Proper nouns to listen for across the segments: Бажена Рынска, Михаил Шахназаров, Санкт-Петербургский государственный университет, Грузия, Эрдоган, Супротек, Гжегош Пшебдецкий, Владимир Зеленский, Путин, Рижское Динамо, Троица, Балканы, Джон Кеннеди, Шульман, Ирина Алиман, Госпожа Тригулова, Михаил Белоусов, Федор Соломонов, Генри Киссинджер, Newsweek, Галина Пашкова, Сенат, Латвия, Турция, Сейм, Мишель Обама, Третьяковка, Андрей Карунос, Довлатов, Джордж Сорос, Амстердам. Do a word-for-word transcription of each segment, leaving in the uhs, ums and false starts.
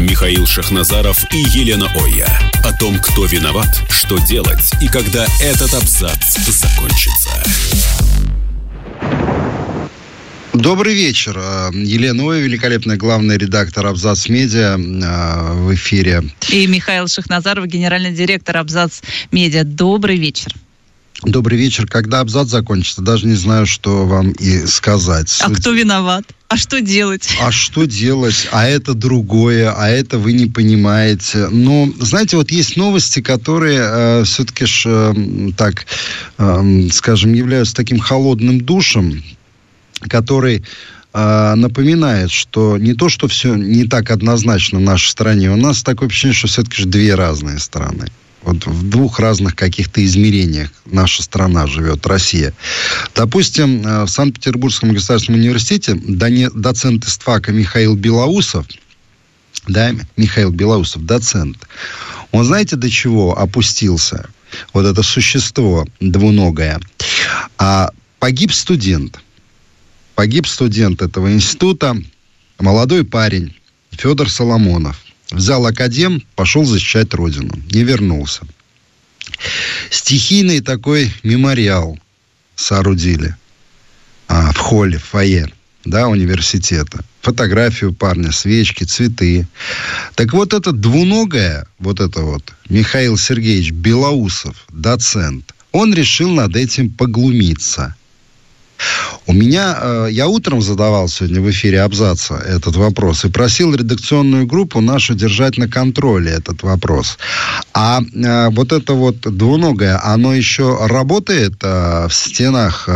Михаил Шахназаров и Елена Ойя. О том, кто виноват, что делать и когда этот абзац закончится. Добрый вечер. Елена Ойя, великолепная главный редактор «Абзац-медиа» в эфире. И Михаил Шахназаров, генеральный директор «Абзац-медиа». Добрый вечер. Добрый вечер. Когда абзац закончится, даже не знаю, что вам и сказать. А кто виноват? А что делать? А что делать? А это другое, а это вы не понимаете. Но, знаете, вот есть новости, которые э, все-таки, ж, э, так, э, скажем, являются таким холодным душем, который... напоминает, что не то, что все не так однозначно в нашей стране, у нас такое ощущение, что все-таки же две разные страны. Вот в двух разных каких-то измерениях наша страна живет, Россия. Допустим, в Санкт-Петербургском государственном университете доцент истфака Михаил Белоусов, да, Михаил Белоусов, доцент, он, знаете, до чего опустился? Вот это существо двуногое. А погиб студент. Погиб студент этого института, молодой парень, Федор Соломонов. Взял академ, пошел защищать родину. Не вернулся. Стихийный такой мемориал соорудили а, в холле, в фойе, да, университета. Фотографию парня, свечки, цветы. Так вот это двуногое, вот это вот, Михаил Сергеевич Белоусов, доцент, он решил над этим поглумиться. У меня, я утром задавал сегодня в эфире абзаца этот вопрос и просил редакционную группу нашу держать на контроле этот вопрос. А вот это вот двуногое, оно еще работает в стенах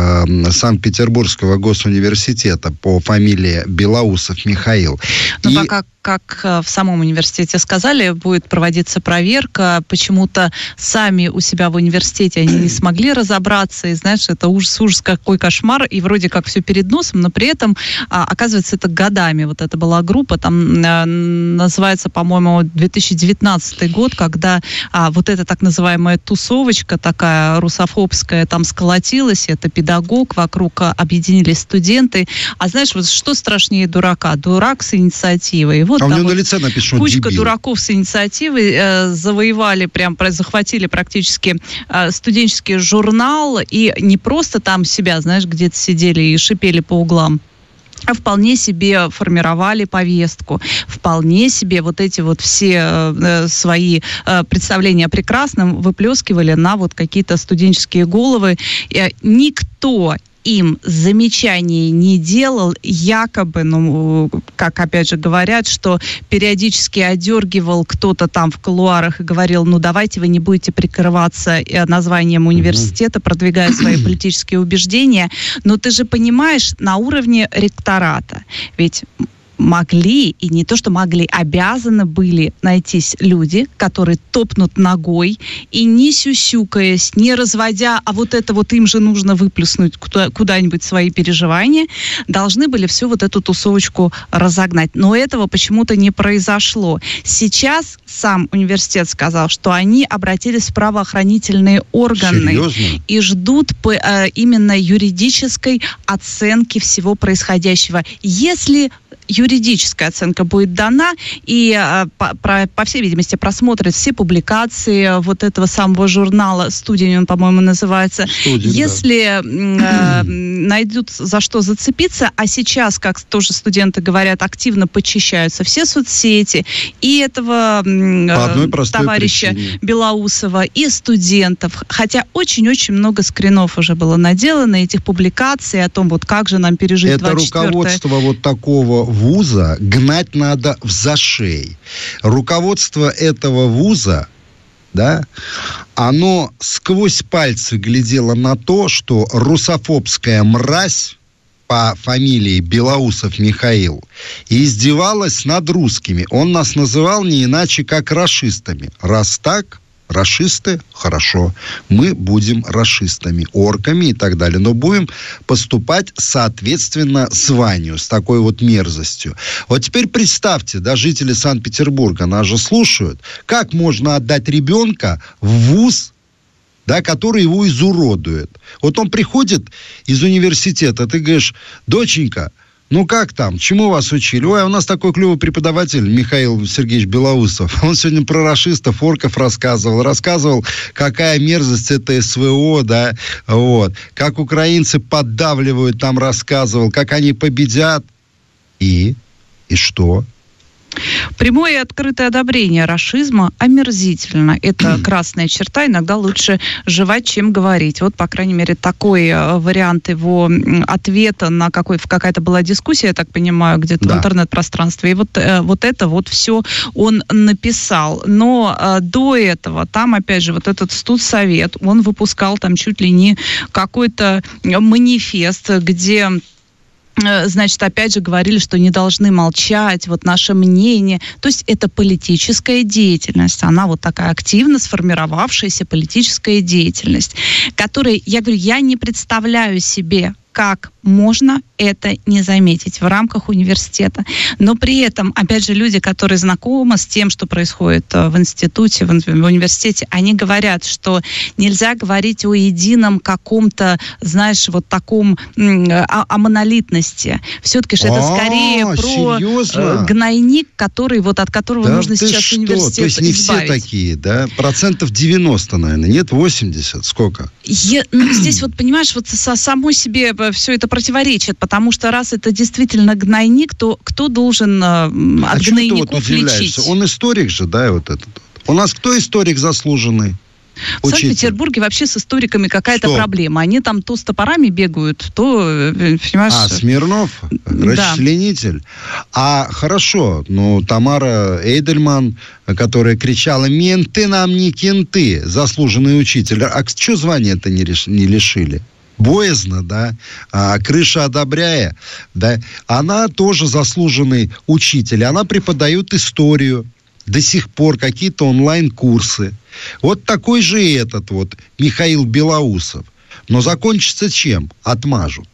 Санкт-Петербургского госуниверситета по фамилии Белоусов Михаил. Но и... пока, как в самом университете сказали, будет проводиться проверка. Почему-то сами у себя в университете они не смогли разобраться. И знаешь, это ужас-ужас, какой кошмар. И вроде как все перед носом, но при этом, а, оказывается, это годами. Вот это была группа, там а, называется, по-моему, две тысячи девятнадцатый год, когда а, вот эта так называемая тусовочка такая русофобская там сколотилась. Это педагог, вокруг объединились студенты. А знаешь, вот что страшнее дурака? Дурак с инициативой. Вот а у него вот на лице напишут кучка дебил. Дураков с инициативой э, завоевали, прям захватили практически э, студенческий журнал. И не просто там себя, знаешь, где-то сидели и шипели по углам, а вполне себе формировали повестку, вполне себе вот эти вот все э, свои э, представления о прекрасном выплескивали на вот какие-то студенческие головы. Э, никто им замечаний не делал, якобы, ну, как опять же говорят, что периодически одергивал кто-то там в кулуарах и говорил, ну, давайте вы не будете прикрываться названием университета, продвигая свои политические убеждения. Но ты же понимаешь, на уровне ректората, ведь... могли, и не то что могли, обязаны были найтись люди, которые топнут ногой и не сюсюкаясь, не разводя, а вот это вот им же нужно выплеснуть куда- куда-нибудь свои переживания, должны были всю вот эту тусовочку разогнать. Но этого почему-то не произошло. Сейчас сам университет сказал, что они обратились в правоохранительные органы. Серьезно? И ждут по, э, именно юридической оценки всего происходящего. Если юридическая оценка будет дана, и, по, про, по всей видимости, просмотрят все публикации вот этого самого журнала «Студень», он, по-моему, называется. Студень, если да. э, найдут за что зацепиться, а сейчас, как тоже студенты говорят, активно подчищаются все соцсети, и этого э, товарища причине. Белоусова, и студентов. Хотя очень-очень много скринов уже было наделано, этих публикаций о том, вот как же нам пережить это двадцать четвёртое. Это руководство вот такого вуза гнать надо в зашей. Руководство этого вуза, да, оно сквозь пальцы глядело на то, что русофобская мразь по фамилии Белоусов Михаил издевалась над русскими. Он нас называл не иначе, как рашистами. Раз так, рашисты, хорошо, мы будем рашистами, орками и так далее, но будем поступать соответственно званию, с такой вот мерзостью. Вот теперь представьте, да, жители Санкт-Петербурга нас же слушают, как можно отдать ребенка в вуз, да, который его изуродует. Вот он приходит из университета, ты говоришь: доченька, ну как там, чему вас учили? Ой, а у нас такой клевый преподаватель Михаил Сергеевич Белоусов. Он сегодня про рашистов, орков рассказывал. Рассказывал, какая мерзость это эс вэ о, да, вот. Как украинцы поддавливают, там рассказывал, как они победят. И? И что? Прямое и открытое одобрение рашизма омерзительно. Это красная черта. Иногда лучше жевать, чем говорить. Вот, по крайней мере, такой вариант его ответа на какой, какая-то была дискуссия, я так понимаю, где-то да. в интернет-пространстве. И вот, вот это вот все он написал. Но до этого там, опять же, вот этот студсовет, он выпускал там чуть ли не какой-то манифест, где... Значит, опять же говорили, что не должны молчать, вот наше мнение. То есть это политическая деятельность. Она вот такая активно сформировавшаяся политическая деятельность, которая, я говорю, я не представляю себе, как можно это не заметить в рамках университета. Но при этом, опять же, люди, которые знакомы с тем, что происходит в институте, в университете, они говорят, что нельзя говорить о едином каком-то, знаешь, вот таком, о, о монолитности. Все-таки же это скорее а, про серьезно? Гнойник, который, вот, от которого да нужно сейчас что? Университет избавить. То есть не избавить. Все такие, да? Процентов девяносто, наверное, нет? восемьдесят? Сколько? Я, ну, здесь вот, понимаешь, вот со самой себе... все это противоречит, потому что раз это действительно гнойник, то кто должен от а гнойников лечить? Он историк же, да, вот этот. У нас кто историк заслуженный? В Санкт-Петербурге вообще с историками какая-то Что? проблема. Они там то с топорами бегают, то, понимаешь... А, Смирнов, расчленитель. Да. А, хорошо, ну, Тамара Эйдельман, которая кричала: менты нам не кенты, заслуженный учитель. А что звание-то не лишили? Боязно, да, а, крыша одобряя, да, она тоже заслуженный учитель, она преподает историю до сих пор, какие-то онлайн-курсы. Вот такой же и этот вот Михаил Белоусов, но закончится чем? Отмажут.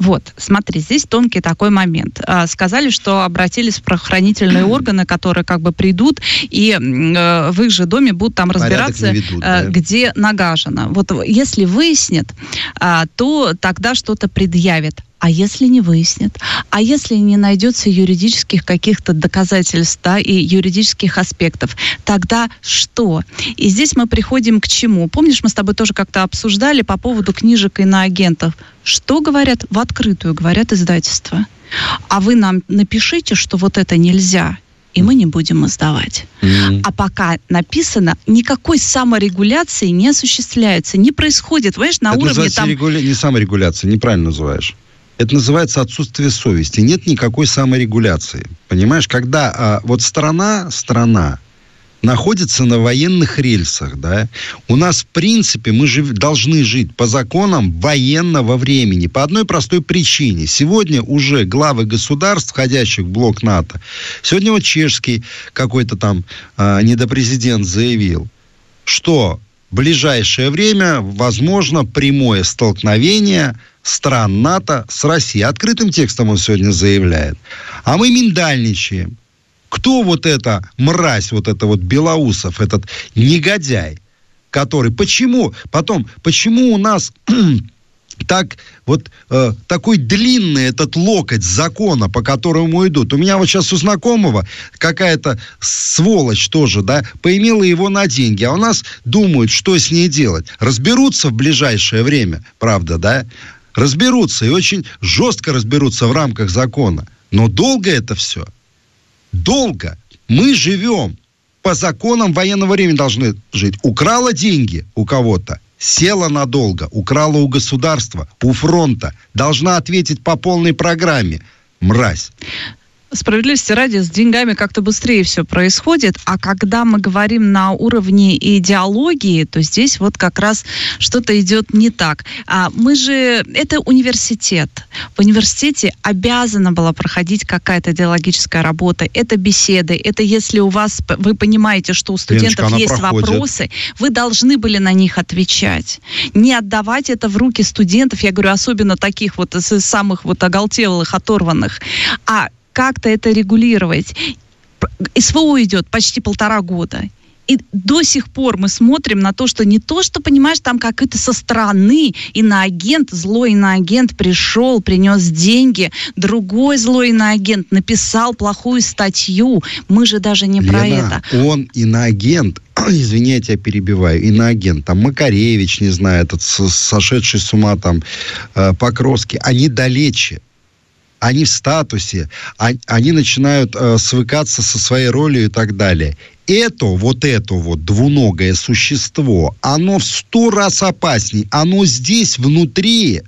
Вот, смотри, здесь тонкий такой момент. Сказали, что обратились в правоохранительные органы, которые как бы придут и в их же доме будут там разбираться, ведут, да. где нагажено. Вот если выяснят, то тогда что-то предъявят. А если не выяснят? А если не найдется юридических каких-то доказательств, да, и юридических аспектов? Тогда что? И здесь мы приходим к чему? Помнишь, мы с тобой тоже как-то обсуждали по поводу книжек иноагентов. Что говорят? В открытую говорят издательства. А вы нам напишите, что вот это нельзя, и мы не будем издавать. Mm-hmm. А пока написано, никакой саморегуляции не осуществляется, не происходит. Понимаешь, на это уровне там... Регуля... Не саморегуляция, неправильно называешь. Это называется отсутствие совести. Нет никакой саморегуляции. Понимаешь, когда а, вот страна, страна находится на военных рельсах, да, у нас, в принципе, мы жив, должны жить по законам военного времени. По одной простой причине. Сегодня уже главы государств, входящих в блок НАТО, сегодня вот чешский какой-то там а, недопрезидент заявил, что в ближайшее время возможно прямое столкновение стран НАТО с Россией. Открытым текстом он сегодня заявляет. А мы миндальничаем. Кто вот эта мразь, вот это вот Белоусов, этот негодяй, который... Почему? Потом, почему у нас так вот э, такой длинный этот локоть закона, по которому идут? У меня вот сейчас у знакомого какая-то сволочь тоже, да, поимела его на деньги, а у нас думают, что с ней делать. Разберутся в ближайшее время, правда, да? Разберутся, и очень жестко разберутся в рамках закона. Но долго это все? Долго. Мы живем по законам военного времени, должны жить. Украла деньги у кого-то, села надолго, украла у государства, у фронта. Должна ответить по полной программе. Мразь. справедливости ради, с деньгами как-то быстрее все происходит, а когда мы говорим на уровне идеологии, то здесь вот как раз что-то идет не так. А мы же... Это университет. В университете обязана была проходить какая-то идеологическая работа. Это беседы, это если у вас... Вы понимаете, что у студентов Леночка, есть проходит. Вопросы, вы должны были на них отвечать. Не отдавать это в руки студентов, я говорю, особенно таких вот самых вот оголтелых, оторванных, а как-то это регулировать. СВО идет почти полтора года. И до сих пор мы смотрим на то, что не то, что, понимаешь, там как это со стороны иноагент, злой иноагент пришел, принес деньги, другой злой иноагент написал плохую статью. Мы же даже не Лена, про это. Он иноагент, извини, я тебя перебиваю, иноагент, там Макаревич, не знаю, этот сошедший с ума там Покровский, они далече. Они в статусе, они начинают э, свыкаться со своей ролью и так далее. Это, вот это вот двуногое существо, оно в сто раз опасней. Оно здесь, внутри,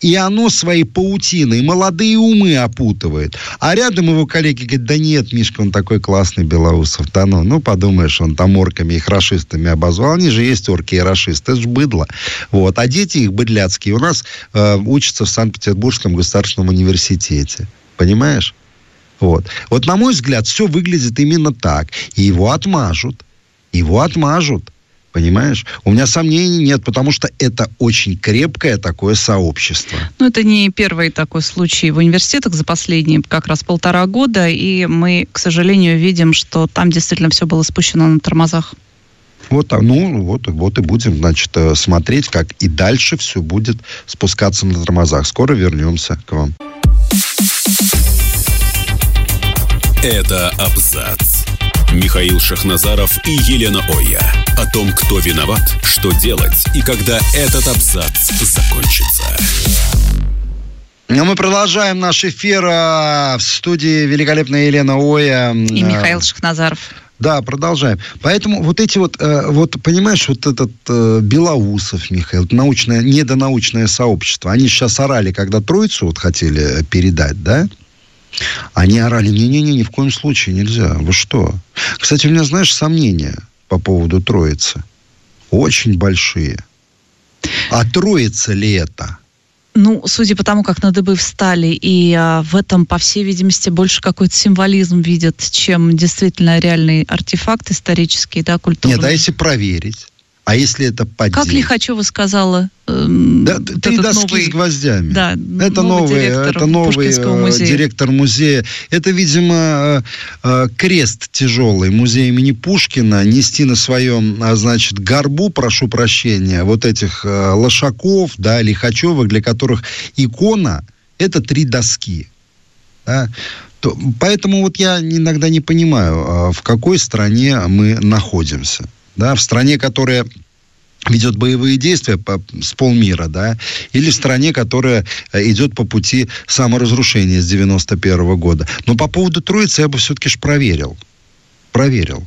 и оно своей паутиной молодые умы опутывает. А рядом его коллеги говорят, да нет, Мишка, он такой классный, Белоусов. Да ну, ну подумаешь, он там орками и рашистами обозвал. Они же есть орки и рашисты, это же быдло. Вот. А дети их быдляцкие у нас э, учатся в Санкт-Петербургском государственном университете. Понимаешь? Вот. Вот, на мой взгляд, все выглядит именно так. И его отмажут. Его отмажут. Понимаешь? У меня сомнений нет, потому что это очень крепкое такое сообщество. Ну, это не первый такой случай в университетах за последние как раз полтора года, и мы, к сожалению, видим, что там действительно все было спущено на тормозах. Вот, ну, вот, вот и будем, значит, смотреть, как и дальше все будет спускаться на тормозах. Скоро вернемся к вам. Это абзац. Михаил Шахназаров и Елена Ойя. О том, кто виноват, что делать и когда этот абзац закончится. Мы продолжаем наш эфир в студии великолепная Елена Ойя. И Михаил Шахназаров. Да, продолжаем. Поэтому вот эти вот, вот понимаешь, вот этот Белоусов, Михаил, научное, недонаучное сообщество. Они сейчас орали, когда Троицу вот хотели передать, да? Они орали, не-не-не, ни в коем случае нельзя. Вы что? Кстати, у меня, знаешь, сомнения по поводу Троицы. Очень большие. А Троица ли это? Ну, судя по тому, как на дыбы встали, и а, в этом, по всей видимости, больше какой-то символизм видят, чем действительно реальный артефакт исторический, да, культурный. Нет, а если проверить? А если это подделка? Как Лихачева сказала... Эм, да, вот три доски новый, с гвоздями. Да, это новый, директор, это новый музея. директор музея. Это, видимо, э, крест тяжелый музея имени Пушкина. Нести на своем, значит, горбу, прошу прощения, вот этих э, Лошаков, да, Лихачевых, для которых икона – это три доски. Да? То, поэтому вот я иногда не понимаю, э, в какой стране мы находимся. Да, в стране, которая ведет боевые действия по, с полмира, да, или в стране, которая идет по пути саморазрушения с девяносто первого года. Но по поводу Троицы я бы все-таки ж проверил. Проверил.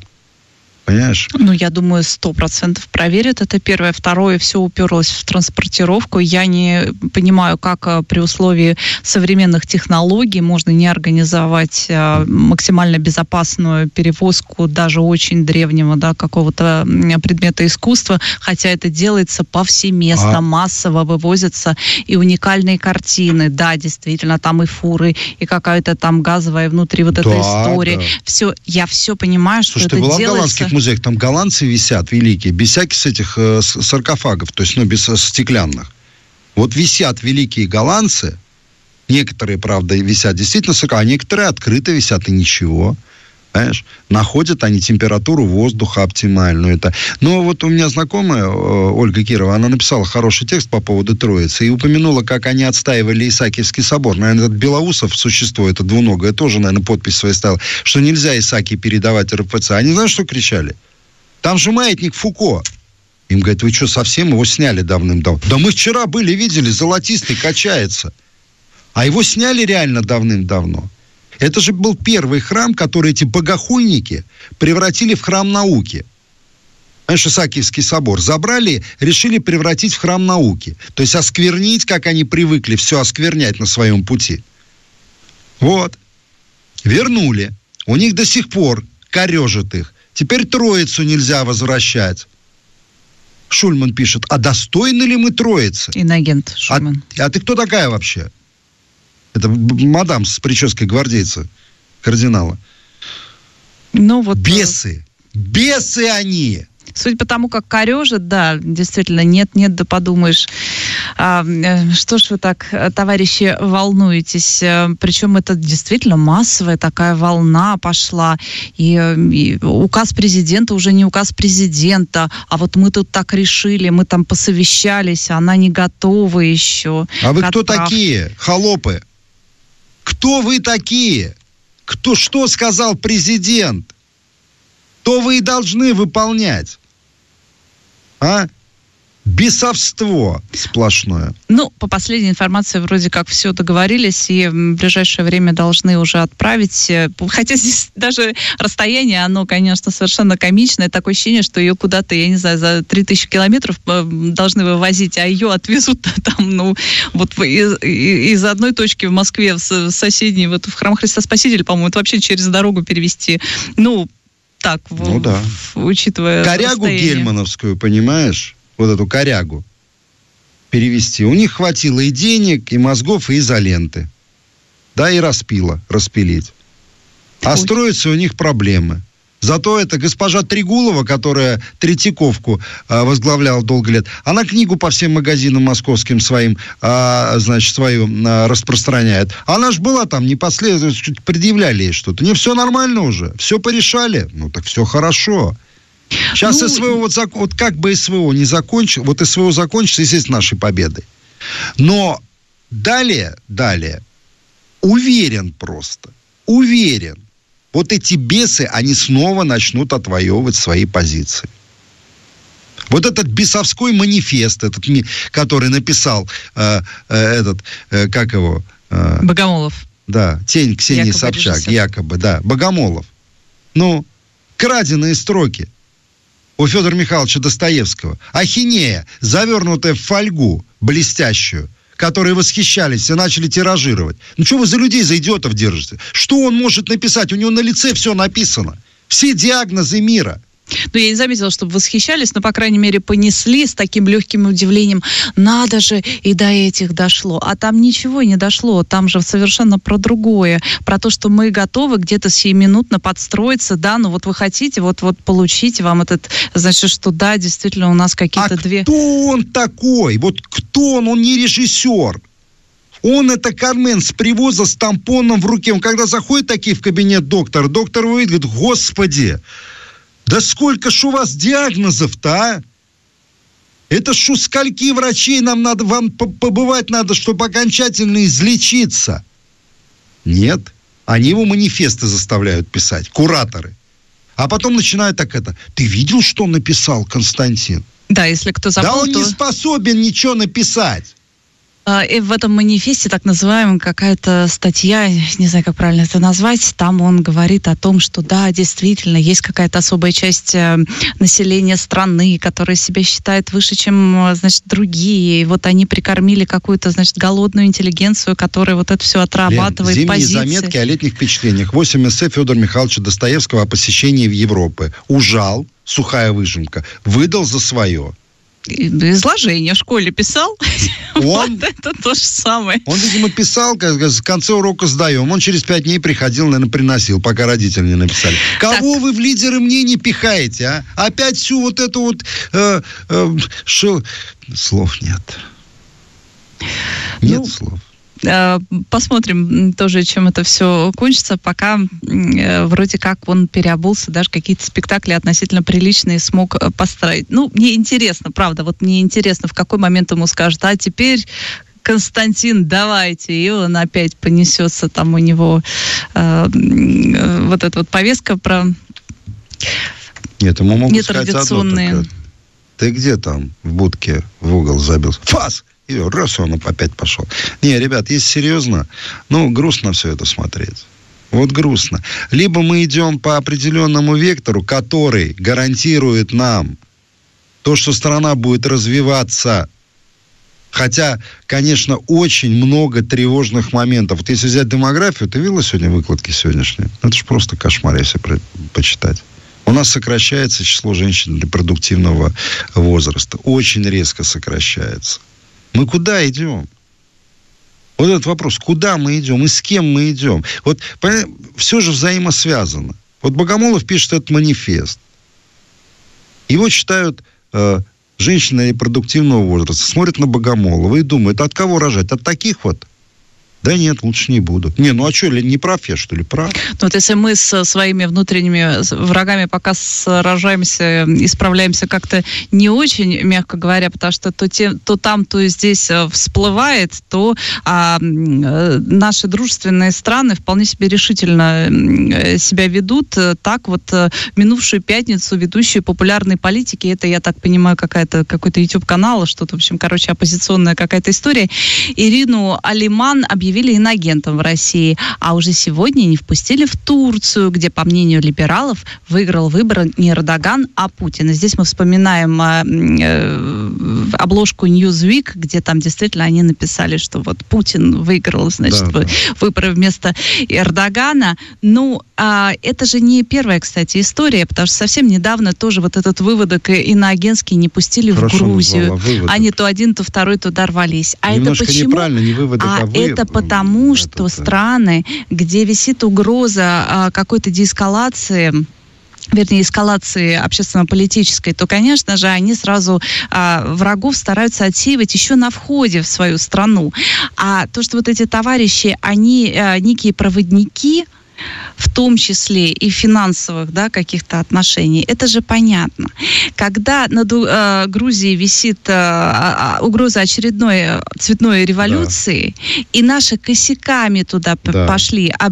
Понимаешь? Ну, я думаю, сто процентов проверят. Это первое. Второе, все уперлось в транспортировку. Я не понимаю, как при условии современных технологий можно не организовать максимально безопасную перевозку даже очень древнего, да, какого-то предмета искусства, хотя это делается повсеместно, а... массово вывозятся и уникальные картины. Да, действительно, там и фуры, и какая-то там газовая внутри вот да, эта история. Да. Все, я все понимаю, что Слушай, это делается... голландских музеях, там голландцы висят великие, без всяких с этих э, саркофагов, то есть, ну, без э, стеклянных. Вот висят великие голландцы, некоторые, правда, висят действительно саркофагов, а некоторые открыто висят и ничего, понимаешь? Находят они температуру воздуха оптимальную. Это... Но вот у меня знакомая, э, Ольга Кирова, она написала хороший текст по поводу Троицы и упомянула, как они отстаивали Исаакиевский собор. Наверное, этот Белоусов, существо это двуногое, тоже, наверное, подпись свою ставил, что нельзя Исааки передавать РПЦ. Они, знаешь, что кричали? Там же маятник Фуко. Им говорят, вы что, совсем его сняли давным-давно? Да мы вчера были, видели, золотистый качается. А его сняли реально давным-давно. Это же был первый храм, который эти богохульники превратили в храм науки. Знаешь, Исаакиевский собор забрали, решили превратить в храм науки. То есть осквернить, как они привыкли, все осквернять на своем пути. Вот. Вернули. У них до сих пор корежат их. Теперь Троицу нельзя возвращать. Шульман пишет, а достойны ли мы Троицы? Иноагент Шульман. А, а ты кто такая вообще? Это мадам с прической гвардейца, кардинала. Ну, вот бесы. Э... Бесы они. Судя по тому, как корежат, да, действительно, нет-нет, да подумаешь, а, что ж вы так, товарищи, волнуетесь. Причем это действительно массовая такая волна пошла. И, и указ президента уже не указ президента, а вот мы тут так решили, мы там посовещались, она не готова еще. А вы кто такие, холопы? Кто вы такие? Кто, что сказал президент? То вы и должны выполнять. А? Бесовство сплошное. Ну, по последней информации вроде как все договорились, и в ближайшее время должны уже отправить. Хотя здесь даже расстояние, оно, конечно, совершенно комичное. Такое ощущение, что ее куда-то, я не знаю, за три тысячи километров должны вывозить, а ее отвезут там, ну, вот из, из одной точки в Москве, в соседней, вот в Храм Христа Спасителя, по-моему, это вообще через дорогу перевезти. Ну, так, ну, в, да. Учитывая корягу расстояние. Гельмановскую, понимаешь? Вот эту корягу перевести. У них хватило и денег, и мозгов, и изоленты. Да, и распила, распилить. Ой. А строятся у них проблемы. Зато это госпожа Тригулова, которая Третьяковку э, возглавляла долго лет, она книгу по всем магазинам московским своим, э, значит, свою э, распространяет. Она же была там, не последовательно, предъявляли ей что-то. Не, все нормально уже, все порешали. Ну, так все хорошо. Сейчас ну... СВО, вот, вот как бы СВО не закончил, вот СВО закончится, естественно, нашей победой. Но далее, далее, уверен просто, уверен, вот эти бесы, они снова начнут отвоевывать свои позиции. Вот этот бесовской манифест, этот, который написал э, э, этот, э, как его? Э, Богомолов. Да, тень Ксении якобы Собчак, режиссер. Якобы, да, Богомолов. Ну, краденые строки у Федора Михайловича Достоевского. Ахинея, завернутая в фольгу блестящую, которые восхищались и начали тиражировать. Ну, что вы за людей, за идиотов держите? Что он может написать? У него на лице все написано. Все диагнозы мира. Ну, я не заметила, чтобы восхищались, но, по крайней мере, понесли с таким легким удивлением. Надо же, и до этих дошло. А там ничего не дошло. Там же совершенно про другое. Про то, что мы готовы где-то сиюминутно подстроиться. Да, ну вот вы хотите, вот-вот получите вам этот... Значит, что да, действительно, у нас какие-то а две... А кто он такой? Вот кто он? Он не режиссер. Он это Кармен с привоза с тампоном в руке. Он когда заходит такие в кабинет доктора, доктор выйдет, говорит, господи, да сколько ж у вас диагнозов-то, а? Это ж у скольки врачей нам надо, вам побывать надо, чтобы окончательно излечиться? Нет. Они его манифесты заставляют писать, кураторы. А потом начинают так это. Ты видел, что написал Константин? Да, если кто забыл, да он то... не способен ничего написать. И в этом манифесте, так называемая какая-то статья, не знаю, как правильно это назвать, там он говорит о том, что да, действительно, есть какая-то особая часть населения страны, которая себя считает выше, чем, значит, другие. И вот они прикормили какую-то, значит, голодную интеллигенцию, которая вот это все отрабатывает. Лен, зимние позиции. Заметки о летних впечатлениях. восемь эссе Федора Михайловича Достоевского о посещении в Европы. Ужал, сухая выжимка, выдал за свое. Изложение в школе писал. Он, вот это то же самое. Он, видимо, писал, как в конце урока сдаем. Он через пять дней приходил, наверное, приносил, пока родители не написали. Кого так. Вы в лидеры мне не пихаете, а? Опять всю вот эту вот... Э, э, шел... Слов нет. Нет ну... слов. Посмотрим тоже, чем это все кончится. Пока э, вроде как он переобулся, даже какие-то спектакли относительно приличные смог построить. Ну, мне интересно, правда, вот мне интересно, в какой момент ему скажут, а теперь, Константин, давайте, и он опять понесется, там у него э, э, вот эта вот повестка про нет, ему могут нетрадиционные. Сказать одно, ты где там в будке в угол забился? Фас! И раз он опять пошел. Не, ребят, если серьезно, ну, грустно все это смотреть. Вот грустно. Либо мы идем по определенному вектору, который гарантирует нам то, что страна будет развиваться, Хотя, конечно, очень много тревожных моментов. Вот если взять демографию, ты видела сегодня выкладки сегодняшние? Это же просто кошмар, если почитать. У нас сокращается число женщин репродуктивного возраста. Очень резко сокращается. Мы куда идем? Вот этот вопрос, куда мы идем и с кем мы идем? Вот все же взаимосвязано. Вот Богомолов пишет этот манифест. Его читают э, женщины репродуктивного возраста, смотрят на Богомолова и думают, от кого рожать? От таких вот? Да нет, лучше не буду. Не, ну а что, не прав я, что ли? Прав? Ну вот если мы со своими внутренними врагами пока сражаемся, исправляемся как-то не очень, мягко говоря, потому что то, те, то там, то здесь всплывает, то а, наши дружественные страны вполне себе решительно себя ведут. Так вот минувшую пятницу ведущие популярной политики, это, я так понимаю, какая-то, какой-то YouTube-канал, что-то, в общем, короче, оппозиционная какая-то история, Ирину Алиман объявляет объявили иноагентом в России, а уже сегодня не впустили в Турцию, где, по мнению либералов, выиграл выборы не Эрдоган, а Путин. И здесь мы вспоминаем э, э, обложку Newsweek, где там действительно они написали, что вот Путин выиграл, значит, да, да. выборы вместо Эрдогана. Ну, э, это же не первая, кстати, история, потому что совсем недавно тоже вот этот выводок иноагентский не пустили Хорошо в Грузию. Они то один, то второй туда рвались. А Немножко это почему? неправильно, не выводок, а, а вы... это потому, что это, страны, где висит угроза а, какой-то деэскалации, вернее, эскалации общественно-политической, то, конечно же, они сразу а, врагов стараются отсеивать еще на входе в свою страну. А то, что вот эти товарищи, они а, некие проводники, в том числе и финансовых, да, каких-то отношений. Это же понятно. Когда над э, Грузией висит э, угроза очередной цветной революции, да. и наши косяками туда да. пошли, а,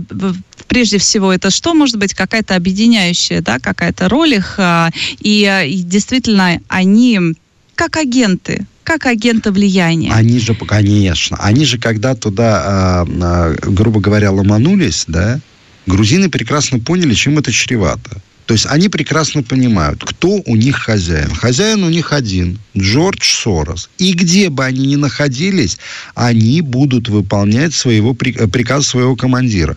прежде всего, это что может быть? Какая-то объединяющая, да, какая-то роль их. Э, и, и действительно, они как агенты, как агенты влияния. Они же, конечно, они же когда туда, э, э, грубо говоря, ломанулись, да, грузины прекрасно поняли, чем это чревато. То есть они прекрасно понимают, кто у них хозяин. Хозяин у них один – Джордж Сорос. И где бы они ни находились, они будут выполнять своего, приказ своего командира.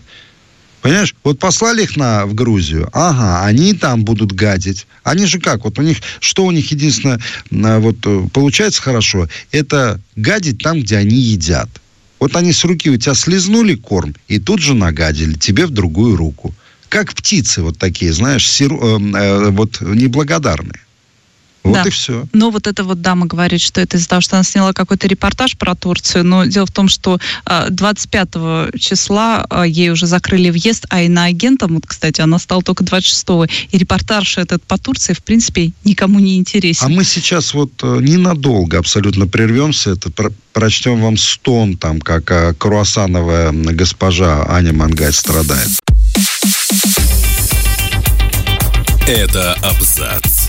Понимаешь? Вот послали их на, в Грузию, ага, они там будут гадить. Они же как? Вот у них, что у них единственное, вот, получается хорошо, это гадить там, где они едят. Вот они с руки у тебя слизнули корм и тут же нагадили тебе в другую руку. Как птицы вот такие, знаешь, сиру, э, вот неблагодарные. Вот да. и все. Но вот эта вот дама говорит, что это из-за того, что она сняла какой-то репортаж про Турцию, но дело в том, что двадцать пятого числа ей уже закрыли въезд, а иноагентом, вот, кстати, она стала только двадцать шестого, и репортаж этот по Турции, в принципе, никому не интересен. А мы сейчас вот ненадолго абсолютно прервемся, это про- прочтем вам стон, там, как а, круассановая госпожа Аня Монгайт страдает. Это абзац.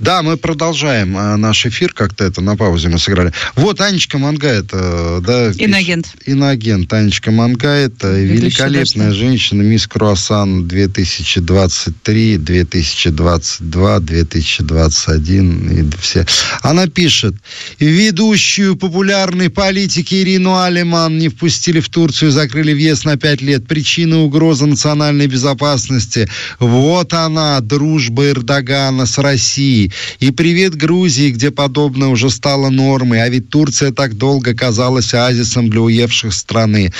Да, мы продолжаем наш эфир. Как-то это на паузе мы сыграли. Вот Анечка Монгайт. Да, иноагент. Иноагент. Анечка Монгайт. Великолепная женщина. Мисс Круассан две тысячи двадцать три, две тысячи двадцать два, две тысячи двадцать один. И все. Она пишет. Ведущую популярной политики Ирину Алиман не впустили в Турцию, закрыли въезд на пять лет. Причина — угроза национальной безопасности. Вот она, дружба Эрдогана с Россией. И привет Грузии, где подобное уже стало нормой. А ведь Турция так долго казалась оазисом для уевших страны.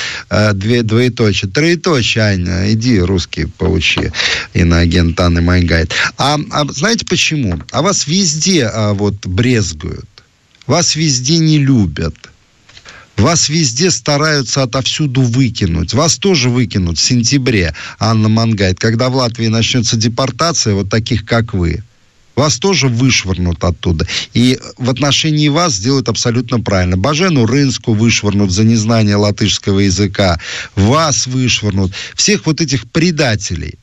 Две, двоеточие. Троеточие, Аня, иди, русские, поучи. Иноагент Анны Монгайт. А, а знаете почему? А вас везде а, вот, брезгуют. Вас везде не любят. Вас везде стараются отовсюду выкинуть. Вас тоже выкинут в сентябре, Анна Монгайт. Когда в Латвии начнется депортация вот таких, как вы. Вас тоже вышвырнут оттуда. И в отношении вас сделают абсолютно правильно. Бажену Рынску вышвырнут за незнание латышского языка. Вас вышвырнут. Всех вот этих предателей.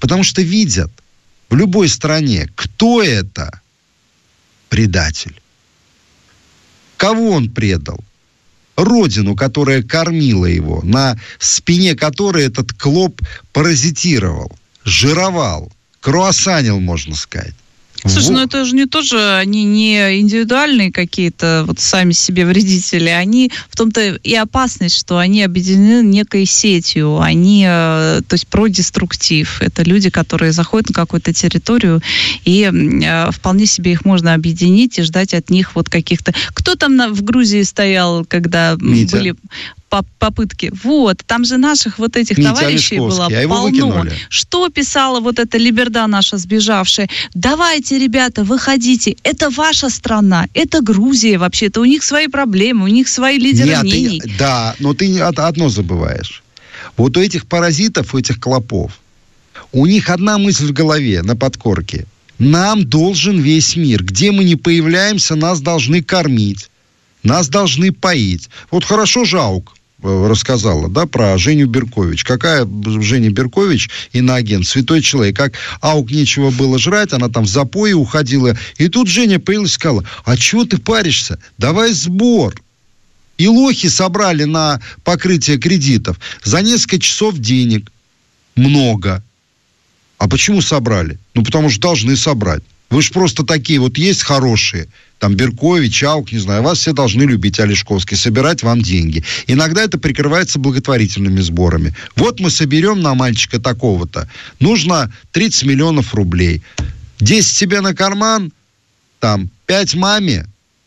Потому что видят в любой стране, кто это предатель. Кого он предал. родину, которая кормила его, на спине которой этот клоп паразитировал, жировал, круассанил, можно сказать. Слушай, вот. ну это же не тоже, они не индивидуальные какие-то вот сами себе вредители, они в том-то и опасность, что они объединены некой сетью, они, то есть, про деструктив. Это люди, которые заходят на какую-то территорию, и вполне себе их можно объединить и ждать от них вот каких-то... Кто там в Грузии стоял, когда Митя. были... попытки. Вот. Там же наших вот этих Митя товарищей было а полно. Что писала вот эта либерда наша сбежавшая? Давайте, ребята, выходите. Это ваша страна. Это Грузия вообще-то. У них свои проблемы, у них свои лидеры Нет, мнений. Ты, да, но ты одно забываешь. Вот у этих паразитов, у этих клопов, у них одна мысль в голове, на подкорке. Нам должен весь мир. Где мы не появляемся, нас должны кормить. Нас должны поить. Вот хорошо Жаук рассказала, да, про Женю Беркович. Какая Женя Беркович, иноагент, святой человек. Как Аук нечего было жрать, она там в запое уходила. И тут Женя появилась и сказала, а чего ты паришься? Давай сбор. И лохи собрали на покрытие кредитов за несколько часов денег. Много. А почему собрали? Ну, потому что должны собрать. Вы же просто такие вот есть хорошие, там Беркович, Аук, не знаю, вас все должны любить, Олешковский, собирать вам деньги. Иногда это прикрывается благотворительными сборами. Вот мы соберем на мальчика такого-то, нужно тридцать миллионов рублей. десять себе на карман, там, пять маме,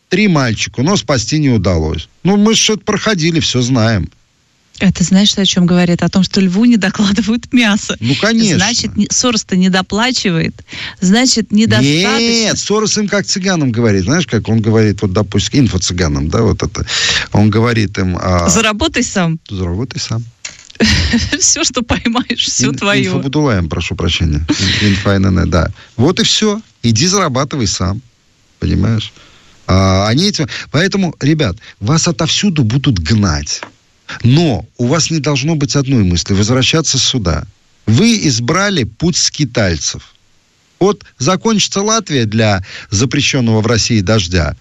три мальчику, но спасти не удалось. Ну, мы же это проходили, все знаем. Это знаешь, о чем говорит? О том, что льву не докладывают мясо. Ну, конечно. Значит, Сорос-то не доплачивает. Значит, недостаточно. Нет, Сорос им как цыганам говорит. Знаешь, как он говорит, вот, допустим, инфо-цыганам, да, вот это. Он говорит им... А... Заработай сам. Заработай сам. Все, что поймаешь, все твое. Инфобудулаем, прошу прощения. Инфо-НН, да. Вот и все. Иди зарабатывай сам. Понимаешь? Они этим... Поэтому, ребят, вас отовсюду будут гнать. Но у вас не должно быть одной мысли – возвращаться сюда. Вы избрали путь скитальцев. Вот закончится Латвия для запрещенного в России дождя,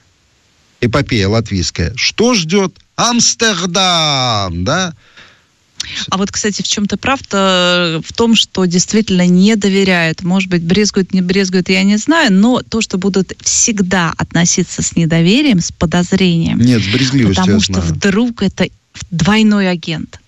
эпопея латвийская. Что ждет? Амстердам, да? А вот, кстати, в чем ты прав-то? В том, что действительно не доверяют. Может быть, брезгуют, не брезгуют, я не знаю. Но то, что будут всегда относиться с недоверием, с подозрением. Нет, с брезгливостью. Потому что вдруг это... двойной агент.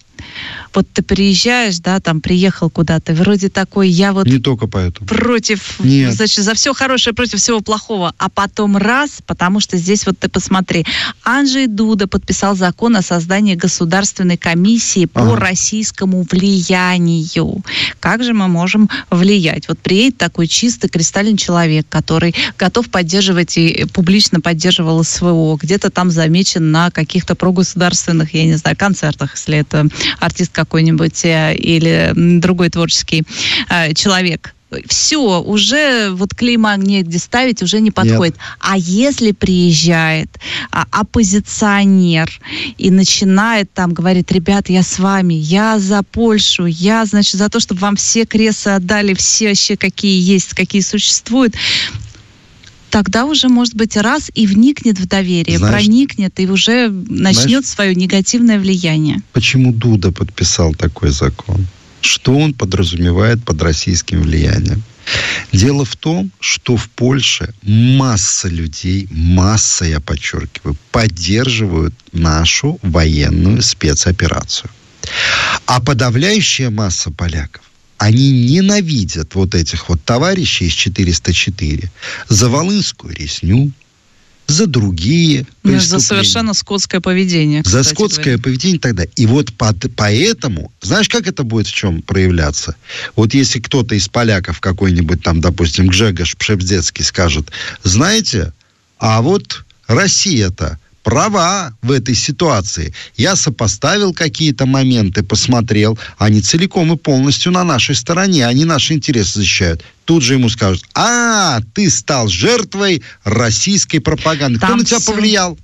Вот ты приезжаешь, да, там приехал куда-то, вроде такой, я вот не только поэтому. против, Нет. значит, за все хорошее, против всего плохого, а потом раз, потому что здесь вот ты посмотри, Анджей Дуда подписал закон о создании государственной комиссии по ага. российскому влиянию. Как же мы можем влиять? Вот приедет такой чистый кристаллин человек, который готов поддерживать и публично поддерживал эс вэ о, где-то там замечен на каких-то прогосударственных, я не знаю, концертах, если это... артист какой-нибудь или другой творческий э, человек. Все, уже вот клейма негде ставить, уже не подходит. Нет. А если приезжает оппозиционер и начинает там, говорит, ребят, я с вами, я за Польшу, я, значит, за то, чтобы вам все кресла отдали, все вообще какие есть, какие существуют... тогда уже, может быть, раз и вникнет в доверие, знаешь, проникнет и уже начнет знаешь, свое негативное влияние. Почему Дуда подписал такой закон? Что он подразумевает под российским влиянием? Дело в том, что в Польше масса людей, масса, я подчеркиваю, поддерживают нашу военную спецоперацию. А подавляющая масса поляков, они ненавидят вот этих вот товарищей из четыреста четыре за волынскую резню, за другие преступления. За совершенно скотское поведение. За скотское говоря. поведение тогда. И вот под, поэтому, знаешь, как это будет в чем проявляться? Вот если кто-то из поляков какой-нибудь там, допустим, Гжегош Пшебдецкий скажет, знаете, а вот Россия-то права в этой ситуации. Я сопоставил какие-то моменты, посмотрел. Они целиком и полностью на нашей стороне. Они наши интересы защищают. Тут же ему скажут, а, ты стал жертвой российской пропаганды. Там Кто на тебя все... повлиял?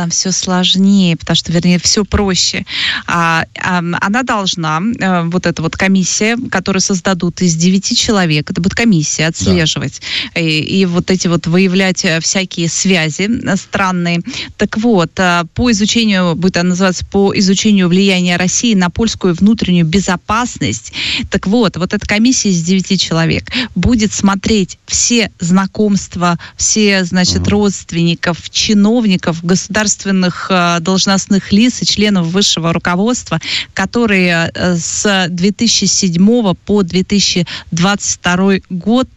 там все сложнее, потому что, вернее, все проще. А, а, она должна, а, вот эта вот комиссия, которую создадут из девяти человек, это будет комиссия, отслеживать. Да. И, и вот эти вот выявлять всякие связи странные. Так вот, по изучению, будет она называться, по изучению влияния России на польскую внутреннюю безопасность. Так вот, вот эта комиссия из девяти человек будет смотреть все знакомства, все, значит, угу. родственников, чиновников, государственных должностных лиц и членов высшего руководства, которые с две тысячи седьмого по две тысячи двадцать второй год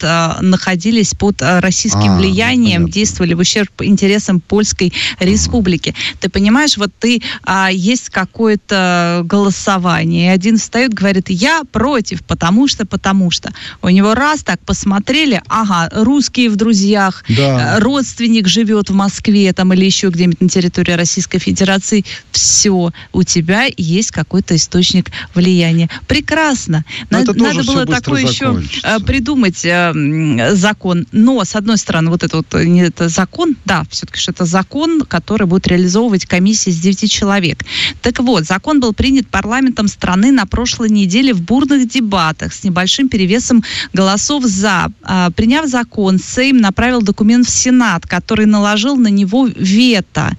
находились под российским а, влиянием, понятно. Действовали в ущерб интересам Польской Республики. Ты понимаешь, вот ты, а, есть какое-то голосование, и один встает, говорит, я против, потому что, потому что. У него раз так посмотрели, ага, русские в друзьях, да. родственник живет в Москве там или еще где-нибудь на территории Российской Федерации, все, у тебя есть какой-то источник влияния. Прекрасно. Надо, надо было такое еще придумать э, закон. Но, с одной стороны, вот это вот не это закон, да, все-таки что это закон, который будет реализовывать комиссия из девяти человек. Так вот, закон был принят парламентом страны на прошлой неделе в бурных дебатах с небольшим перевесом голосов за. Э, приняв закон, Сейм направил документ в Сенат, который наложил на него вето,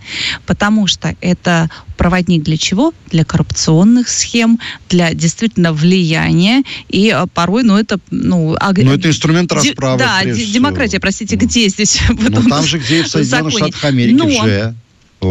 потому что это проводник для чего? Для коррупционных схем, для действительно влияния, и порой, ну, это... Ну, аг... Но это инструмент расправы. Ди... Да, д- демократия, простите, где здесь? Ну, там же, где и в Соединенных Штатах Америки Но... уже...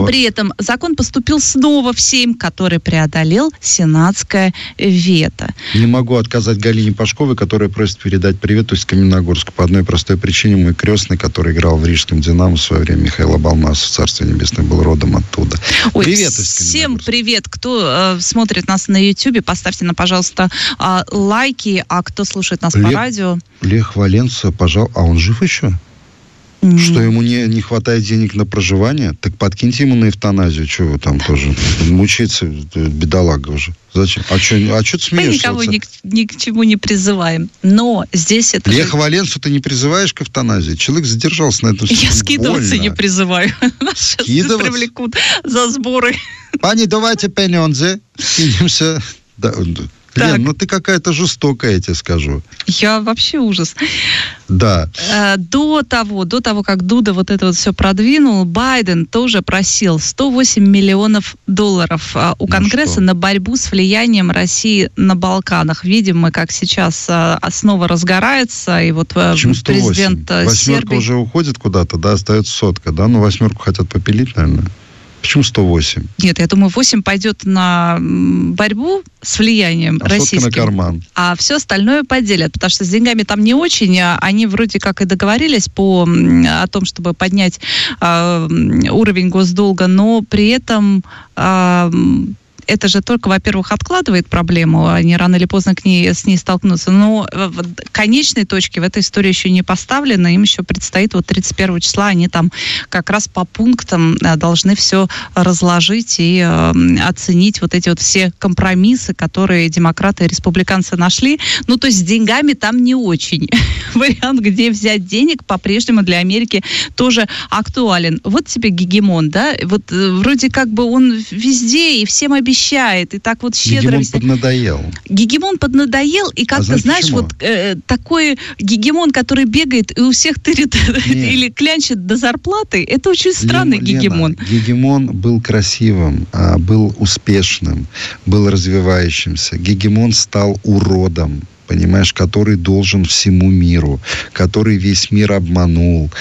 При этом закон поступил снова в Сейм, который преодолел сенатское вето. Не могу отказать Галине Пашковой, которая просит передать привет из Каменногорска. По одной простой причине: мой крестный, который играл в Рижском «Динамо» в свое время, Михаил Балмасов, царство небесное, был родом оттуда. Ой, привет из Каменногорска. Всем привет. Кто э, смотрит нас на Ютьюбе, поставьте нам, пожалуйста, э, лайки. А кто слушает нас Лех, по радио? Лех Валенса, пожалуйста. А он жив еще? Что ему не, не хватает денег на проживание, так подкиньте ему на эвтаназию. Чего вы там тоже мучиться, бедолага уже. Зачем? А что а ты смеешься? Мы никого ни, ни к чему не призываем. Но здесь это... Леха Валенсу ты не призываешь к эвтаназии? Человек задержался на этом. Я скидываться больно. Не призываю. Нас сейчас привлекут за сборы. Пани, давайте пенензе. Скинемся. Лен, ну ты какая-то жестокая, я тебе скажу. Я вообще ужас. Да. До того, до того, как Дуда вот это вот все продвинул, Байден тоже просил сто восемь миллионов долларов у Конгресса ну на борьбу с влиянием России на Балканах. Видим мы, как сейчас снова разгорается, и вот Почему президент сто восемь? Восьмерка Сербии... уже уходит куда-то, да, остается сотка, да? Ну, восьмерку хотят попилить, наверное. Почему сто восемь? Нет, я думаю, восемь пойдет на борьбу с влиянием а российским. А сотка на карман. А все остальное поделят, потому что с деньгами там не очень. Они вроде как и договорились по, о том, чтобы поднять э, уровень госдолга, но при этом... Э, это же только, во-первых, откладывает проблему, они рано или поздно к ней, с ней столкнутся. Но конечной точки в этой истории еще не поставлены, им еще предстоит вот тридцать первого числа, они там как раз по пунктам должны все разложить и э, оценить вот эти вот все компромиссы, которые демократы и республиканцы нашли. Ну, то есть с деньгами там не очень. Вариант, где взять денег, по-прежнему для Америки тоже актуален. Вот тебе гегемон, да? Вот вроде как бы он везде и всем обещает, обещает, и так вот щедро... Гегемон поднадоел. Гегемон поднадоел, и как-то, а знаешь, знаешь вот э, такой гегемон, который бегает и у всех тырит или клянчит до зарплаты, это очень странный Лена, гегемон. Гегемон был красивым, был успешным, был развивающимся. Гегемон стал уродом, понимаешь, который должен всему миру, который весь мир обманул,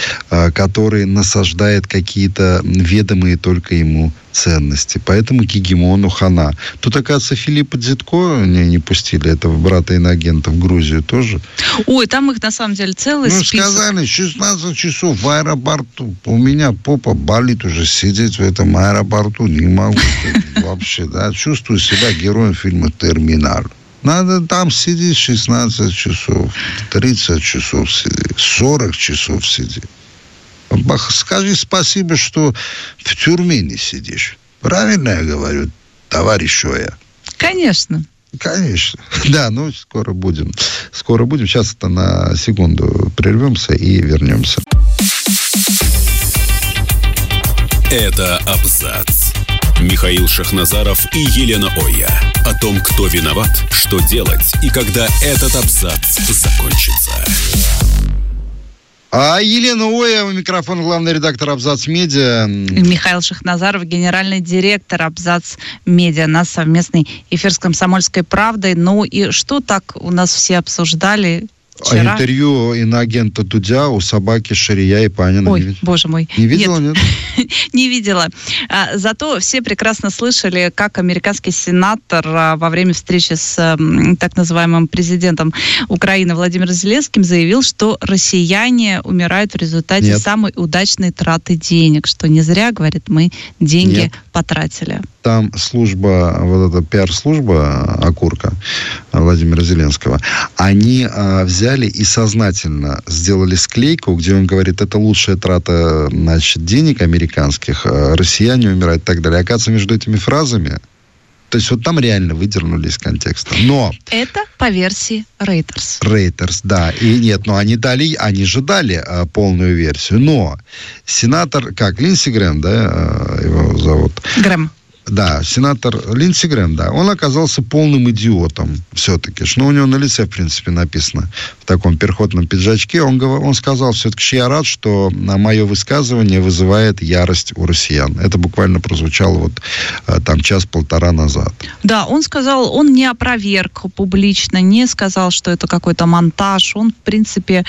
который насаждает какие-то ведомые только ему ценности. Поэтому гегемону хана. Тут, оказывается, Филиппа Дзитко не, не пустили, этого брата иноагента, в Грузию тоже. Ой, там их, на самом деле, целый ну, список. Ну, сказали, шестнадцать часов в аэропорту. У меня попа болит уже сидеть в этом аэропорту. Не могу вообще, да. Чувствую себя героем фильма «Терминал». Надо там сидеть шестнадцать часов, тридцать часов сидеть, сорок часов сидеть. Скажи спасибо, что в тюрьме не сидишь. Правильно я говорю, товарищ Ойя? Конечно. Конечно. Да, ну скоро будем. Скоро будем. Сейчас это на секунду прервемся и вернемся. Это «Абзац». Михаил Шахназаров и Елена Ойя. О том, кто виноват, что делать и когда этот абзац закончится. А Елена Ойя, микрофон, главный редактор «Абзац-медиа». Михаил Шахназаров, генеральный директор «Абзац-медиа». Наш совместный эфир с «Комсомольской правдой». Ну и что так у нас все обсуждали вчера? А интервью иноагента Дудя у собаки Шария и Панина. Ой, не боже мой. Не видела, нет? нет? Не видела. А, зато все прекрасно слышали, как американский сенатор а, во время встречи с а, так называемым президентом Украины Владимиром Зеленским заявил, что россияне умирают в результате нет. самой удачной траты денег. Что не зря, говорит, мы деньги нет. потратили. Там служба, вот эта пиар-служба окурка Владимира Зеленского, они а, взяли и сознательно сделали склейку, где он говорит, это лучшая трата, значит, денег американских, россияне умирают и так далее. Оказывается, между этими фразами, то есть вот там реально выдернули из контекста. Но... Это по версии Reuters. Reuters, да. И нет, но они дали, они же дали а, полную версию. Но сенатор, как, Линдси Грэм, да, его зовут? Грэм. Да, сенатор Линдси Грэм, да, он оказался полным идиотом все-таки. Что у него на лице, в принципе, написано в таком перхотном пиджачке. Он, он сказал все-таки, что я рад, что мое высказывание вызывает ярость у россиян. Это буквально прозвучало вот там час-полтора назад. Да, он сказал, он не опроверг публично, не сказал, что это какой-то монтаж. Он, в принципе,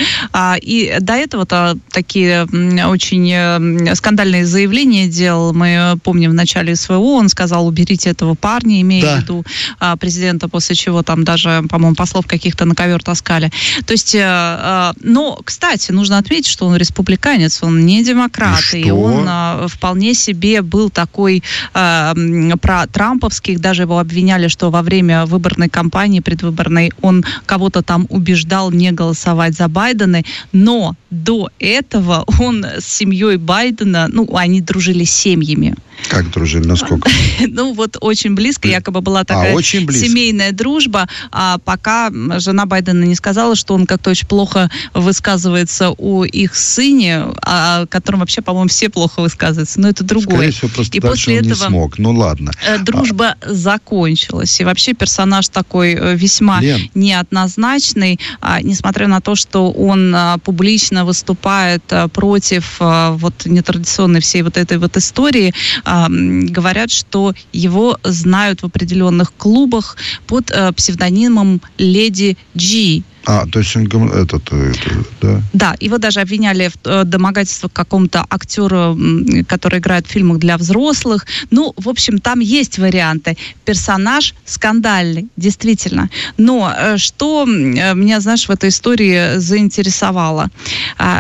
и до этого-то такие очень скандальные заявления делал. Мы помним, в начале эс вэ о он сказал, уберите этого парня, имея да. в виду а, президента, после чего там даже, по-моему, послов каких-то на ковер таскали. То есть, а, но, кстати, нужно отметить, что он республиканец, он не демократ, и, и он а, вполне себе был такой а, про трамповских, даже его обвиняли, что во время выборной кампании, предвыборной, он кого-то там убеждал не голосовать за Байдена, но до этого он с семьей Байдена, ну, они дружили семьями. Как дружили? Насколько? Ну, вот очень близко, якобы была такая а, семейная дружба, а пока жена Байдена не сказала, что он как-то очень плохо высказывается о их сыне, о котором вообще, по-моему, все плохо высказываются, но это другое. Скорее всего, просто и после этого не смог, ну ладно. Дружба а... закончилась, и вообще персонаж такой весьма Лен. неоднозначный, несмотря на то, что он публично выступает против вот нетрадиционной всей вот этой вот истории. Говорят, что его знают в определенных клубах под э, псевдонимом «Леди Джи». А, то есть он этот, этот, да? Да, его даже обвиняли в домогательстве к какому-то актеру, который играет в фильмах для взрослых. Ну, в общем, там есть варианты. Персонаж скандальный, действительно. Но что меня, знаешь, в этой истории заинтересовало?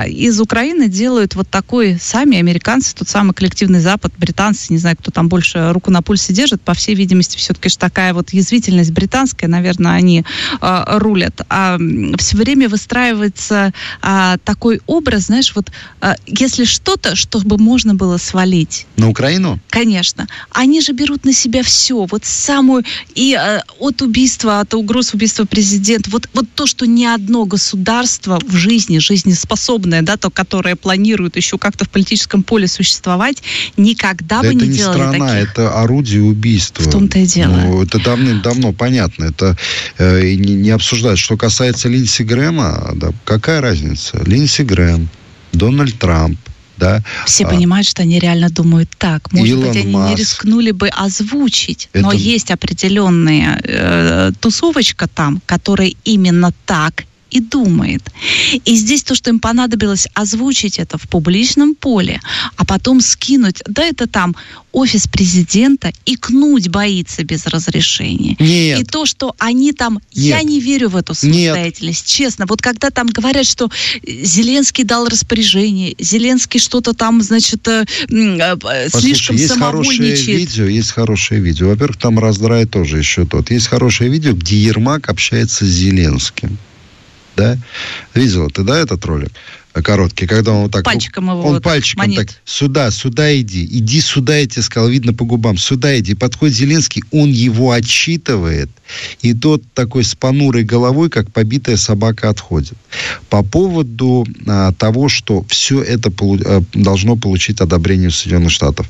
Из Украины делают вот такой сами американцы, тот самый коллективный Запад, британцы, не знаю, кто там больше руку на пульсе держит, по всей видимости, все-таки же такая вот язвительность британская, наверное, они э, рулят. А все время выстраивается а, такой образ, знаешь, вот а, если что-то, чтобы можно было свалить. На Украину? Конечно. Они же берут на себя все, вот самую, и а, от убийства, от угроз убийства президента, вот, вот то, что ни одно государство в жизни, жизнеспособное, да, то, которое планирует еще как-то в политическом поле существовать, никогда да бы не делали таких. Это не страна, таких. Это орудие убийства. В том-то и дело. Ну, это давным-давно понятно, это э, не, не обсуждать. Что касается Линдси Грэма, да, какая разница? Линдси Грэм, Дональд Трамп, да. Все а, понимают, что они реально думают так. Может Илон быть, они Маск. Не рискнули бы озвучить, это... но есть определенная э, тусовочка там, которая именно так и думает. И здесь то, что им понадобилось озвучить это в публичном поле, а потом скинуть, да это там офис президента, икнуть боится без разрешения. Нет. И то, что они там... Нет. Я не верю в эту самостоятельность, честно. Вот когда там говорят, что Зеленский дал распоряжение, Зеленский что-то там, значит, Послушай, слишком есть самовольничает. Хорошее видео, есть хорошее видео. Во-первых, там раздрай тоже еще тот. Есть хорошее видео, где Ермак общается с Зеленским. Да? Видела ты, да, этот ролик? Короткий, когда он вот так... Пальчиком его... Он вот пальчиком манит. Так, сюда, сюда иди, иди сюда, я тебе сказал, видно по губам, сюда иди. Подходит Зеленский, он его отчитывает, и тот такой с понурой головой, как побитая собака, отходит. По поводу а, того, что все это полу... должно получить одобрение Соединенных Штатов.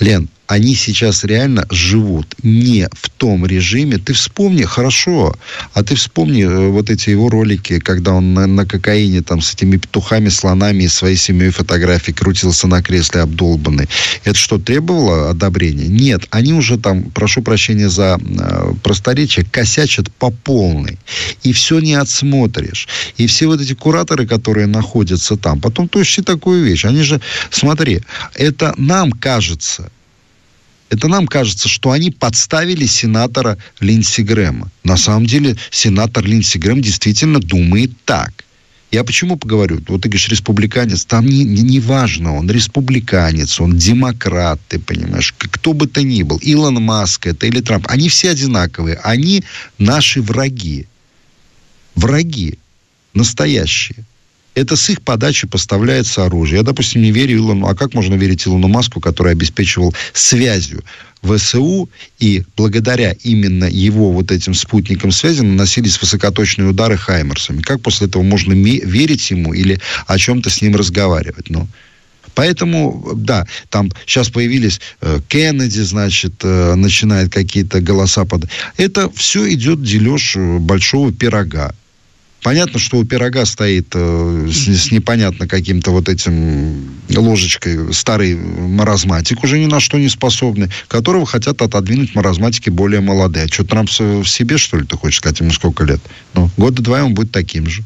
Лен, они сейчас реально живут не в том режиме. Ты вспомни, хорошо, а ты вспомни вот эти его ролики, когда он на, на кокаине там с этими петухами, слонами и своей семьей фотографий крутился на кресле обдолбанный. Это что, требовало одобрения? Нет, они уже там, прошу прощения за э, просторечие, косячат по полной. И все не отсмотришь. И все вот эти кураторы, которые находятся там, потом точно такую вещь. Они же, смотри, это нам кажется... Это нам кажется, что они подставили сенатора Линдси Грэма. На самом деле, сенатор Линдси Грэм действительно думает так. Я почему поговорю? Вот ты говоришь, республиканец. Там не, не важно, он республиканец, он демократ, ты понимаешь. Кто бы то ни был. Илон Маск это или Трамп. Они все одинаковые. Они наши враги. Враги. Настоящие. Это с их подачи поставляется оружие. Я, допустим, не верю Илону. А как можно верить Илону Маску, который обеспечивал связью ВСУ, и благодаря именно его вот этим спутникам связи наносились высокоточные удары хаймерсами? Как после этого можно ми- верить ему или о чем-то с ним разговаривать? Ну... Поэтому, да, там сейчас появились э, Кеннеди, значит, э, начинают какие-то голоса под... Это все идет дележ большого пирога. Понятно, что у пирога стоит э, с, с непонятно каким-то вот этим ложечкой старый маразматик, уже ни на что не способный, которого хотят отодвинуть маразматики более молодые. А что, Трамп в себе, что ли, ты хочешь сказать? Ему сколько лет? Ну, года два он будет таким же.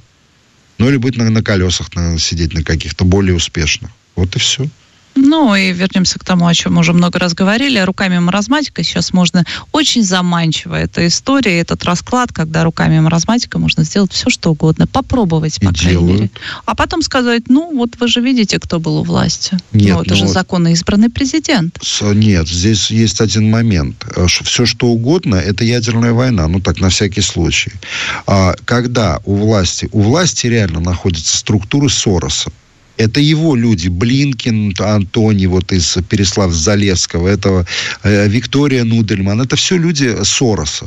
Ну, или будет на, на колесах на, сидеть на каких-то более успешных. Вот и все. Ну, и вернемся к тому, о чем уже много раз говорили. Руками маразматика сейчас можно... Очень заманчивая эта история, этот расклад, когда руками маразматика можно сделать все, что угодно. Попробовать, по и крайней делают. Мере. А потом сказать, ну, вот вы же видите, кто был у власти. Нет, ну, это ну, же вот... законно избранный президент. Нет, здесь есть один момент. Все, что угодно, это ядерная война. Ну, так, на всякий случай. Когда у власти... У власти реально находятся структуры Сороса. Это его люди, Блинкин, Антони, вот из Переслав-Залесского, этого, э, Виктория Нудельман. Это все люди Сороса.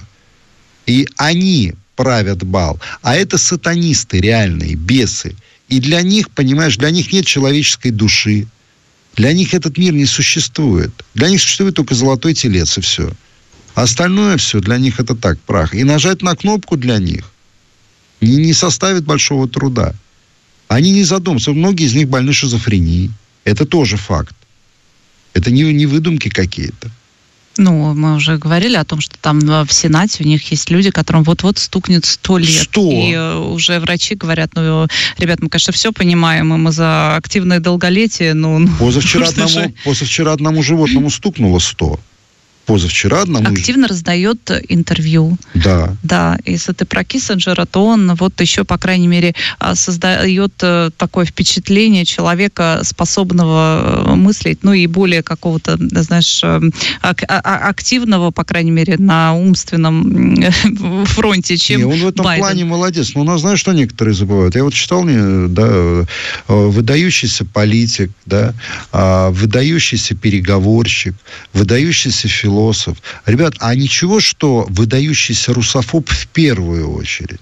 И они правят бал. А это сатанисты реальные, бесы. И для них, понимаешь, для них нет человеческой души. Для них этот мир не существует. Для них существует только золотой телец и все. Остальное все для них это так, прах. И нажать на кнопку для них не, не составит большого труда. Они не задумываются. Многие из них больны шизофренией. Это тоже факт. Это не, не выдумки какие-то. Ну, мы уже говорили о том, что там в Сенате у них есть люди, которым вот-вот стукнет сто лет. Что? И уже врачи говорят, ну, ребят, мы, конечно, все понимаем, и мы за активное долголетие, но... Позавчера, одному, же... позавчера одному животному стукнуло сто. Позавчера одному... Активно раздает интервью. Да. Да. Если ты про Киссинджера, то он вот еще, по крайней мере, создает такое впечатление человека, способного мыслить, ну и более какого-то, знаешь, активного, по крайней мере, на умственном фронте, чем Байден. Он в этом Байден. Плане молодец. Но у нас, знаешь, что некоторые забывают? Я вот читал, да, выдающийся политик, да, выдающийся переговорщик, выдающийся философ, Философ. Ребят, а ничего, что выдающийся русофоб в первую очередь?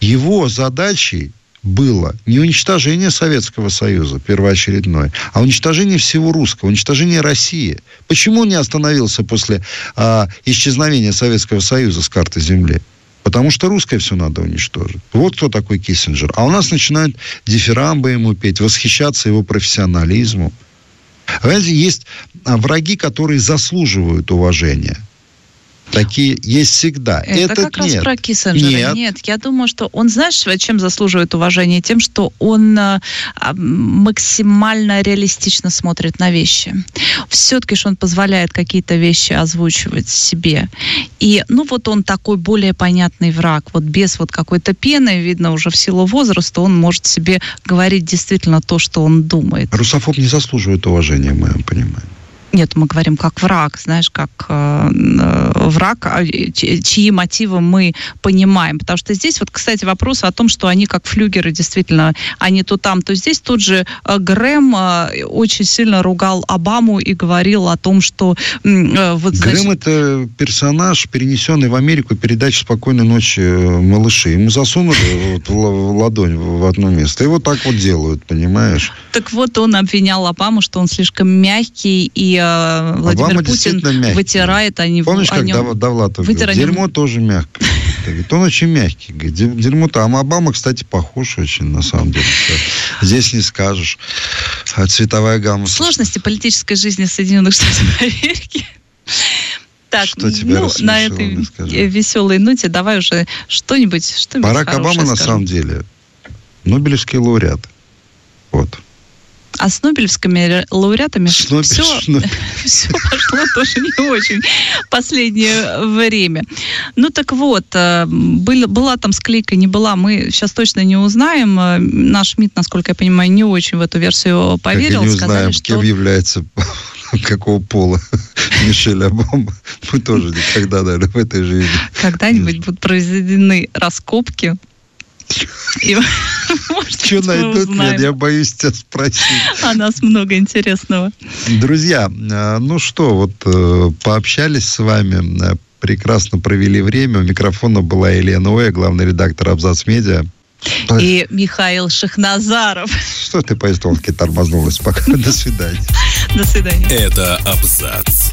Его задачей было не уничтожение Советского Союза первоочередное, а уничтожение всего русского, уничтожение России. Почему он не остановился после а, исчезновения Советского Союза с карты земли? Потому что русское все надо уничтожить. Вот кто такой Киссинджер. А у нас начинают дифирамбы ему петь, восхищаться его профессионализму. Понимаете, есть враги, которые заслуживают уважения. Такие есть всегда. Это Этот как раз нет. про Киссинджера. Нет. нет, я думаю, что он, знаешь, чем заслуживает уважения? Тем, что он а, максимально реалистично смотрит на вещи. Все-таки же он позволяет какие-то вещи озвучивать себе. И, ну, вот он такой более понятный враг. Вот без вот какой-то пены, видно, уже в силу возраста, он может себе говорить действительно то, что он думает. Русофоб не заслуживает уважения, в моем понимании. Нет, мы говорим как враг, знаешь, как э, враг, чьи мотивы мы понимаем. Потому что здесь, вот, кстати, вопрос о том, что они как флюгеры, действительно, они то там, то здесь. Тут же Грэм очень сильно ругал Обаму и говорил о том, что... Э, вот, значит... Грэм — это персонаж, перенесенный в Америку передачи «Спокойной ночи, малыши». Ему засунули вот ладонь в одно место. И вот так вот делают, понимаешь? Так вот, он обвинял Обаму, что он слишком мягкий, и э, Владимир Обама Путин вытирает они Помнишь, о как нем... Довлатов говорил? Дерьмо нем... тоже мягкое. Говорит, он очень мягкий. Дерьмо-то. А Обама, кстати, похож очень, на самом деле. Здесь не скажешь. А цветовая гамма... Сложности политической жизни Соединенных Штатов Америки... Так, что тебя ну, на этой веселой ноте давай уже что-нибудь, что-нибудь Барак Обама, скажем. На самом деле, нобелевский лауреат. Вот. А с нобелевскими лауреатами Шнобель, все, Шнобель. все пошло тоже не очень в последнее время. Ну так вот, был, была там склейка, не была, мы сейчас точно не узнаем. Наш МИД, насколько я понимаю, не очень в эту версию поверил. Как и не сказали, узнаем, что... кем является, какого пола Мишель Обама. Мы тоже никогда, наверное, в этой жизни. Когда-нибудь будут произведены раскопки. И, может, что найдут? Нет, я боюсь тебя спросить. О нас много интересного. Друзья, ну что, вот пообщались с вами, прекрасно провели время. У микрофона была Елена Ойя, главный редактор «Абзац-медиа». И Михаил Шахназаров. Что ты по эстонке тормознулась? Пока. До свидания. До свидания. Это «Абзац».